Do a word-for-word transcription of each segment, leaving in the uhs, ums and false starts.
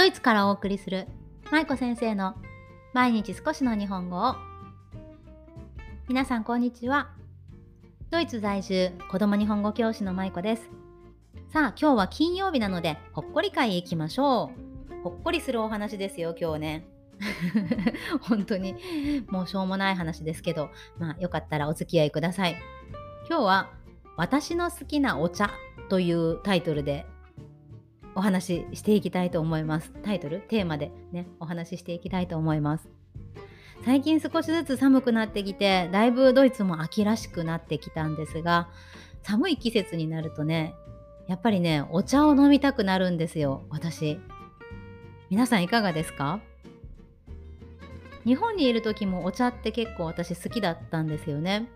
ドイツからお送りする舞子先生の毎日少しの日本語を、皆さんこんにちは。ドイツ在住子供日本語教師の舞子です。さあ、今日は金曜日なのでほっこり会へ行きましょう。ほっこりするお話ですよ今日ね本当にもうしょうもない話ですけど、まあよかったらお付き合いください。今日は私の好きなお茶というタイトルでお話ししていきたいと思います。タイトル、テーマでね、お話ししていきたいと思います。最近少しずつ寒くなってきて、だいぶドイツも秋らしくなってきたんですが、寒い季節になるとね、やっぱりね、お茶を飲みたくなるんですよ私。皆さんいかがですか？日本にいる時もお茶って結構私好きだったんですよね。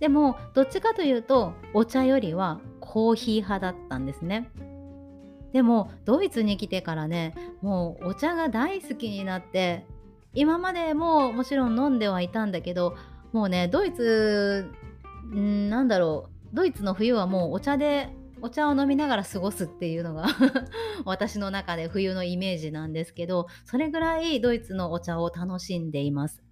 でもどっちかというとお茶よりはコーヒー派だったんですね。でもドイツに来てからね、もうお茶が大好きになって、今までももちろん飲んではいたんだけど、もうね、ドイツんなんだろうドイツの冬はもうお茶でお茶を飲みながら過ごすっていうのが私の中で冬のイメージなんですけど、それぐらいドイツのお茶を楽しんでいます。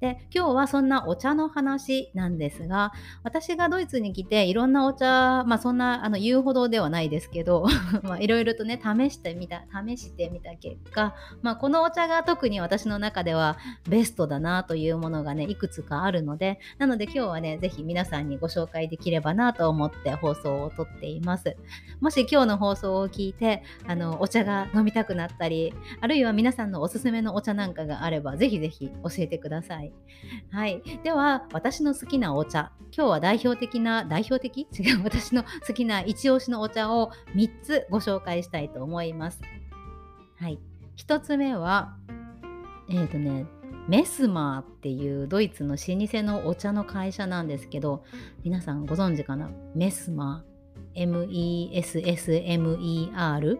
で、今日はそんなお茶の話なんですが、私がドイツに来ていろんなお茶、まあそんなあの言うほどではないですけどまあいろいろとね、試してみた試してみた結果、まあこのお茶が特に私の中ではベストだなというものがね、いくつかあるので、なので今日はね、ぜひ皆さんにご紹介できればなと思って放送を撮っています。もし今日の放送を聞いてあのお茶が飲みたくなったり、あるいは皆さんのおすすめのお茶なんかがあれば、ぜひぜひ教えてください。はい、では私の好きなお茶、今日は代表的な代表的違う私の好きな一押しのお茶をみっつご紹介したいと思います。はい、ひとつめはえーとねメスマーっていうドイツの老舗のお茶の会社なんですけど、皆さんご存知かな？メスマー エムイーエスエスエムイーアール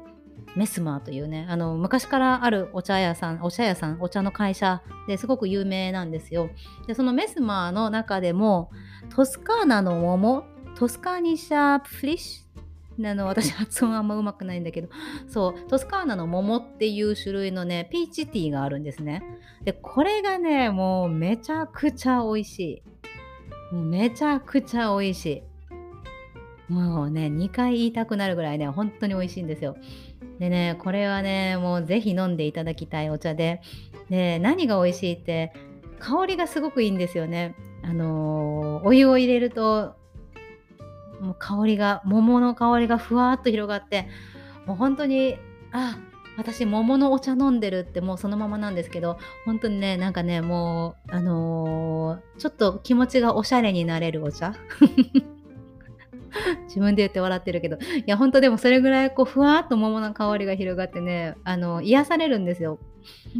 メスマーというね、あの昔からあるお茶屋さんお茶屋さんお茶の会社ですごく有名なんですよ。で、そのメスマーの中でもトスカーナの桃、トスカーニシャープフリッシュなの、私発音あんまうまくないんだけど、そうトスカーナの桃っていう種類のね、ピーチティーがあるんですね。で、これがね、もうめちゃくちゃ美味しい、もうめちゃくちゃ美味しい、もうね、にかい言いたくなるぐらいね、本当に美味しいんですよ。でね、これはね、もうぜひ飲んでいただきたいお茶で、で、何が美味しいって、香りがすごくいいんですよね。あのー、お湯を入れるともう香りが、桃の香りがふわっと広がって、もう本当に、あ、私桃のお茶飲んでるって、もうそのままなんですけど、本当にね、なんかね、もうあのー、ちょっと気持ちがおしゃれになれるお茶自分で言って笑ってるけど、いや本当でもそれぐらいこうふわーっと桃の香りが広がってね、あの癒されるんですよ。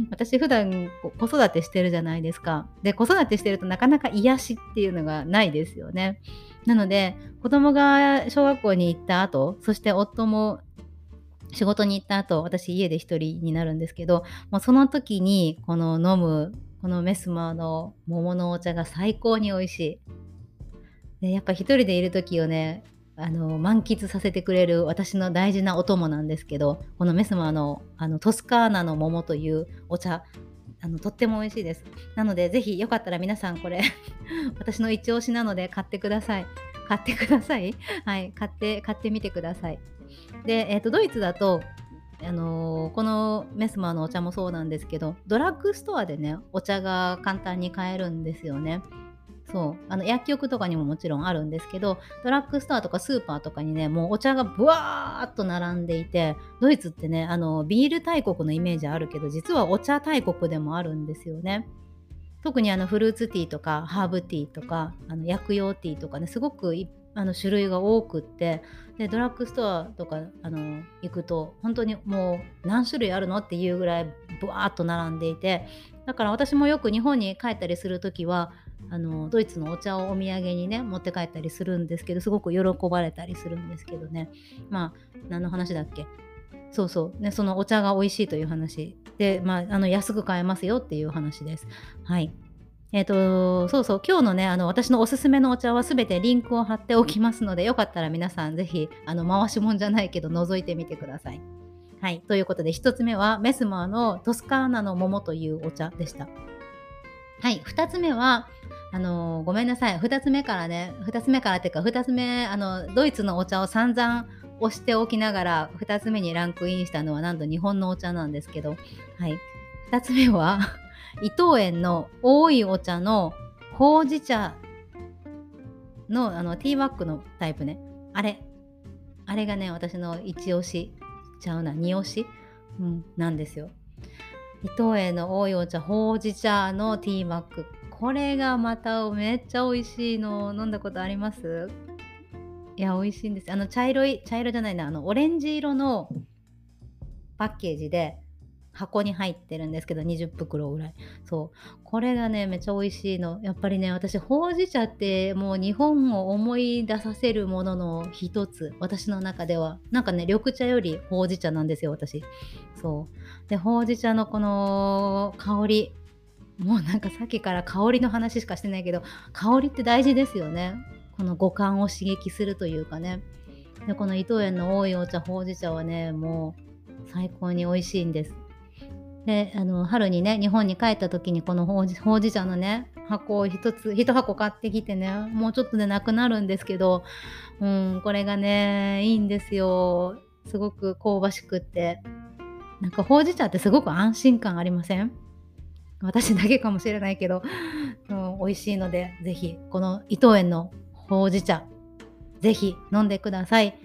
私普段子育てしてるじゃないですか。で、子育てしてるとなかなか癒しっていうのがないですよね。なので子供が小学校に行った後、そして夫も仕事に行った後、私家で一人になるんですけど、もうその時にこの飲むこのメスマーの桃のお茶が最高に美味しい。やっぱ一人でいる時をね、あの満喫させてくれる私の大事なお供なんですけど、このメスマーのあのトスカーナの桃というお茶、あのとっても美味しいです。なのでぜひよかったら皆さんこれ私の一押しなので買ってください。買ってください。はい、買って買ってみてください。で、えーと、ドイツだとあのー、このメスマーのお茶もそうなんですけど、ドラッグストアでね、お茶が簡単に買えるんですよね。そうあの薬局とかにももちろんあるんですけど、ドラッグストアとかスーパーとかにね、もうお茶がブワーっと並んでいて、ドイツってね、あのビール大国のイメージあるけど、実はお茶大国でもあるんですよね。特にあのフルーツティーとかハーブティーとかあの薬用ティーとかね、すごくあの種類が多くって、でドラッグストアとかあの行くと本当にもう何種類あるのっていうぐらいブワーっと並んでいて、だから私もよく日本に帰ったりするときはあのドイツのお茶をお土産にね持って帰ったりするんですけど、すごく喜ばれたりするんですけどね。まあ何の話だっけ、そうそう、ね、そのお茶が美味しいという話で、まあ、あの安く買えますよっていう話です。はい。えーと、そうそう、今日のね、あの私のおすすめのお茶はすべてリンクを貼っておきますので、よかったら皆さんぜひあの回しもんじゃないけど覗いてみてください。はい、ということでひとつめはメスマーのトスカーナの桃というお茶でした。はい、ふたつめはあのー、ごめんなさい、ふたつめからね、ふたつめからっていうかふたつめあのドイツのお茶を散々押しておきながらふたつめにランクインしたのはなんと日本のお茶なんですけど、はい、ふたつめは伊藤園の多いお茶のほうじ茶 の, あのティーバッグのタイプね、あれあれがね私の一押しちゃうな二押し、うん、なんですよ。伊藤園の多いお茶ほうじ茶のティーバッグ、これがまためっちゃ美味しいの。飲んだことあります？いや美味しいんです。あの茶色い茶色じゃないなあのオレンジ色のパッケージで箱に入ってるんですけどにじゅうふくろぐらい。そうこれがねめっちゃ美味しいの。やっぱりね私ほうじ茶ってもう日本を思い出させるものの一つ、私の中ではなんかね緑茶よりほうじ茶なんですよ私。そうでほうじ茶のこの香り、もうなんかさっきから香りの話しかしてないけど香りって大事ですよね。この五感を刺激するというかね。でこの伊藤園の多いお茶ほうじ茶はねもう最高に美味しいんです。であの春にね日本に帰った時にこのほうじ、ほうじ茶のね箱を一つ一箱買ってきてね、もうちょっとでなくなるんですけど、うん、これがねいいんですよ。すごく香ばしくって、なんかほうじ茶ってすごく安心感ありません？私だけかもしれないけど、うん、美味しいのでぜひこの伊藤園のほうじ茶ぜひ飲んでください。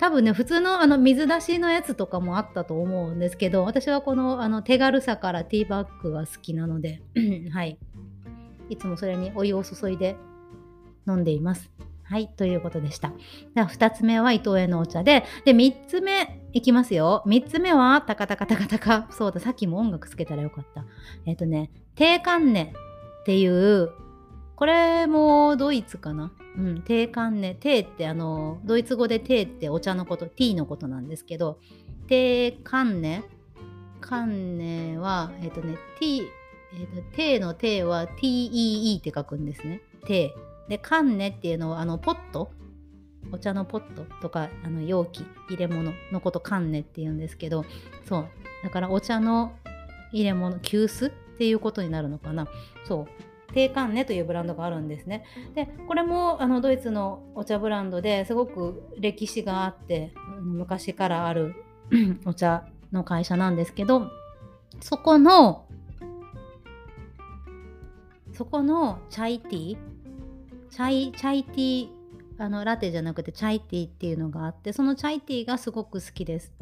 多分ね普通のあの水出しのやつとかもあったと思うんですけど、私はこのあの手軽さからティーバッグが好きなのではいいつもそれにお湯を注いで飲んでいます。はいということでした。じゃあふたつめは伊藤園のお茶で、でみっつめいきますよ。みっつめはタカタカタカタカ、そうださっきも音楽つけたらよかった。えっとねテーカンネっていう、これもドイツかな、うん、テーカンネ、テーってあのドイツ語でテーってお茶のことティーのことなんですけど、テーカンネカンネはえっとねティー、えっと、テーのテーは ティーイーイー って書くんですね。テーでカンネっていうのはあのポット、お茶のポットとかあの容器入れ物のことカンネっていうんですけど、そうだからお茶の入れ物急須っていうことになるのかな。そうテーカンネというブランドがあるんですね。でこれもあのドイツのお茶ブランドですごく歴史があって昔からあるお茶の会社なんですけど、そこのそこのチャイティーチャイチャイティーあのラテじゃなくてチャイティーっていうのがあって、そのチャイティーがすごく好きです。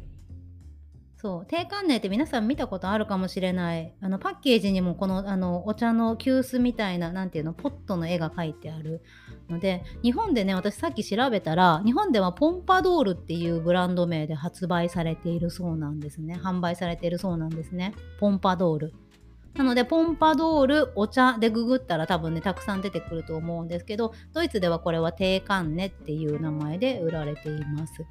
そうテーカンネって皆さん見たことあるかもしれない、あのパッケージにもこの、 あのお茶の急須みたいななんていうのポットの絵が描いてあるので、日本でね私さっき調べたら日本ではポンパドールっていうブランド名で発売されているそうなんですね、販売されているそうなんですね、ポンパドールなのでポンパドールお茶でググったら多分ねたくさん出てくると思うんですけど、ドイツではこれはテーカンネっていう名前で売られています。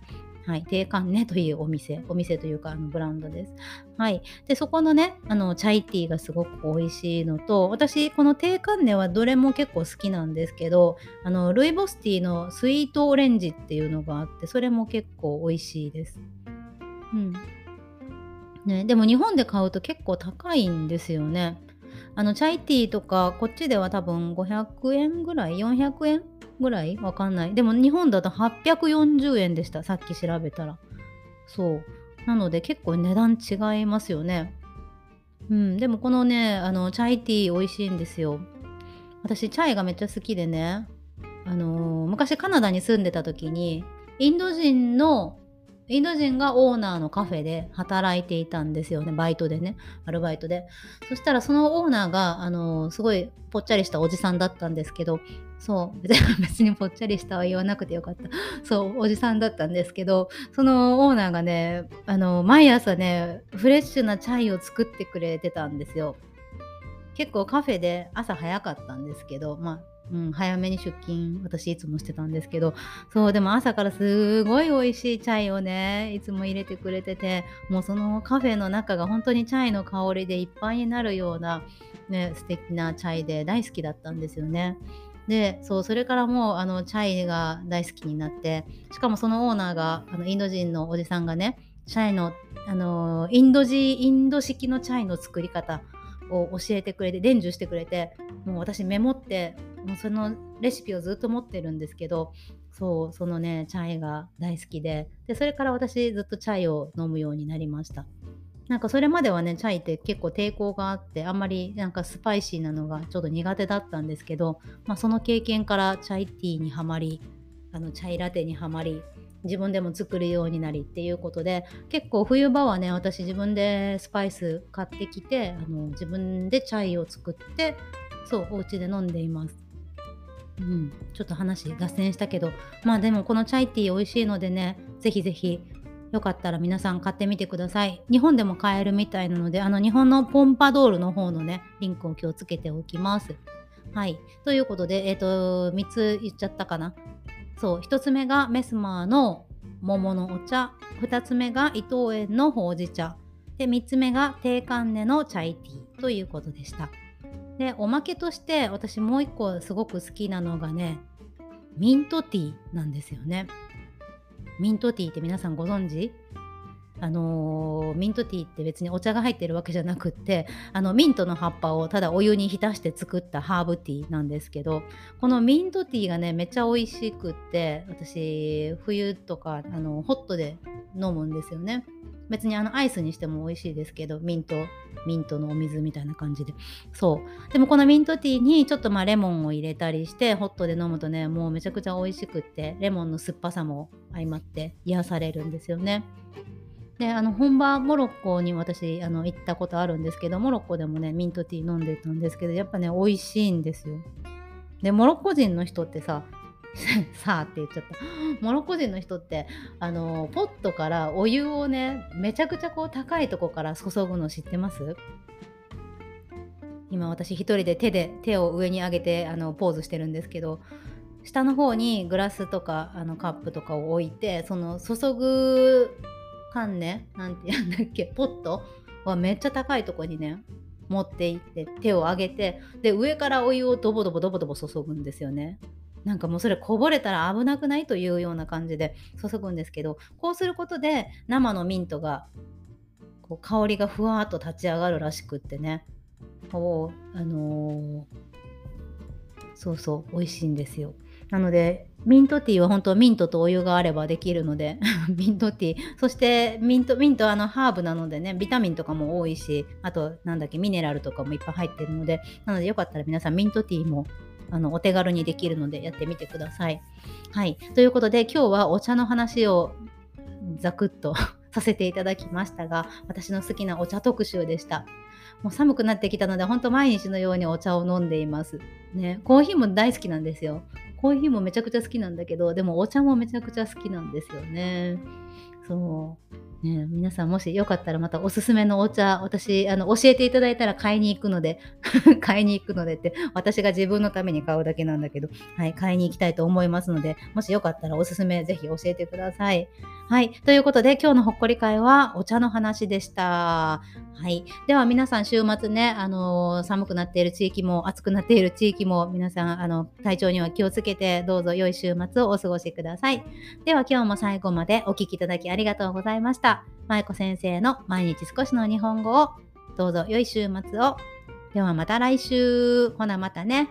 はい、テーカンネというお店、お店というかあのブランドです。はい、でそこのねあのチャイティーがすごく美味しいのと、私このテーカンネはどれも結構好きなんですけど、あのルイボスティーのスイートオレンジっていうのがあってそれも結構美味しいです。うんね、でも日本で買うと結構高いんですよね。あのチャイティーとかこっちでは多分ごひゃくえんぐらいよんひゃくえんぐらいわかんない。でも日本だとはっぴゃくよんじゅうえんでしたさっき調べたら。そうなので結構値段違いますよね。うんでもこのねあのチャイティー美味しいんですよ。私チャイがめっちゃ好きでね、あのー、昔カナダに住んでた時にインド人のインド人がオーナーのカフェで働いていたんですよね、バイトでね、アルバイトで。そしたらそのオーナーがあのすごいぽっちゃりしたおじさんだったんですけど、そう別にぽっちゃりしたは言わなくてよかった、そうおじさんだったんですけど、そのオーナーがねあの毎朝ねフレッシュなチャイを作ってくれてたんですよ。結構カフェで朝早かったんですけど、まあうん、早めに出勤私いつもしてたんですけど、そうでも朝からすごい美味しいチャイをねいつも入れてくれてて、もうそのカフェの中が本当にチャイの香りでいっぱいになるような、ね、素敵なチャイで大好きだったんですよね。でそうそれからもうあのチャイが大好きになって、しかもそのオーナーがあのインド人のおじさんがねチャイの、あのー、インド人インド式のチャイの作り方を教えてくれて、伝授してくれて、もう私メモってもうそのレシピをずっと持ってるんですけど、そう、そのねチャイが大好き で, でそれから私ずっとチャイを飲むようになりました。なんかそれまではねチャイって結構抵抗があって、あんまりなんかスパイシーなのがちょっと苦手だったんですけど、まあ、その経験からチャイティーにはまり、あのチャイラテにはまり、自分でも作るようになりっていうことで、結構冬場はね私自分でスパイス買ってきて、あの自分でチャイを作って、そうお家で飲んでいます。うん、ちょっと話脱線したけど、まあでもこのチャイティー美味しいのでね、ぜひぜひよかったら皆さん買ってみてください。日本でも買えるみたいなので、あの日本のポンパドールの方のねリンクを今日つけておきます。はい、ということで、えっとみっつ言っちゃったかな。そう、ひとつめがメスマーの桃のお茶、ふたつめが伊藤園のほうじ茶で、みっつめがテーカンネのチャイティーということでした。でおまけとして私もう一個すごく好きなのがね、ミントティーなんですよね。ミントティーって皆さんご存知？あのー、ミントティーって別にお茶が入ってるわけじゃなくって、あのミントの葉っぱをただお湯に浸して作ったハーブティーなんですけど、このミントティーがねめっちゃ美味しくって、私冬とかあのホットで飲むんですよね。別にあのアイスにしても美味しいですけど、ミントミントのお水みたいな感じで、そうでもこのミントティーにちょっとまあレモンを入れたりしてホットで飲むとね、もうめちゃくちゃ美味しくって、レモンの酸っぱさも相まって癒されるんですよね。であの本場モロッコに私あの行ったことあるんですけど、モロッコでもねミントティー飲んでたんですけど、やっぱね美味しいんですよ。でモロッコ人の人ってささあって言っちゃった、モロッコ人の人ってあのポットからお湯をねめちゃくちゃこう高いとこから注ぐの知ってます？今私一人で手で手を上に上げてあのポーズしてるんですけど、下の方にグラスとかあのカップとかを置いて、その注ぐ缶ね、なんて言うんだっけ、ポットはめっちゃ高いとこにね持っていって手を上げて、で上からお湯をドボドボドボドボ注ぐんですよね。なんかもうそれこぼれたら危なくないというような感じで注ぐんですけど、こうすることで生のミントがこう香りがふわーっと立ち上がるらしくってね、こうあのー、そうそう美味しいんですよ。なのでミントティーは本当ミントとお湯があればできるのでミントティー、そしてミントミントあのハーブなのでね、ビタミンとかも多いし、あとなんだっけミネラルとかもいっぱい入ってるので、なのでよかったら皆さんミントティーもあのお手軽にできるのでやってみてください。はい、ということで今日はお茶の話をざくっとさせていただきましたが、私の好きなお茶特集でした。もう寒くなってきたので本当毎日のようにお茶を飲んでいますね。コーヒーも大好きなんですよ。コーヒーもめちゃくちゃ好きなんだけど、でもお茶もめちゃくちゃ好きなんですよね。そうね、皆さんもしよかったらまたおすすめのお茶、私あの教えていただいたら買いに行くので買いに行くのでって私が自分のために買うだけなんだけど、はい、買いに行きたいと思いますので、もしよかったらおすすめぜひ教えてください。はい、ということで今日のほっこり会はお茶の話でした。はい、では皆さん週末ね、あのー、寒くなっている地域も暑くなっている地域も皆さんあの体調には気をつけて、どうぞ良い週末をお過ごしください。では今日も最後までお聞きいただきありがとうございました。まいこ先生の毎日少しの日本語を、どうぞ良い週末を。ではまた来週。ほなまたね。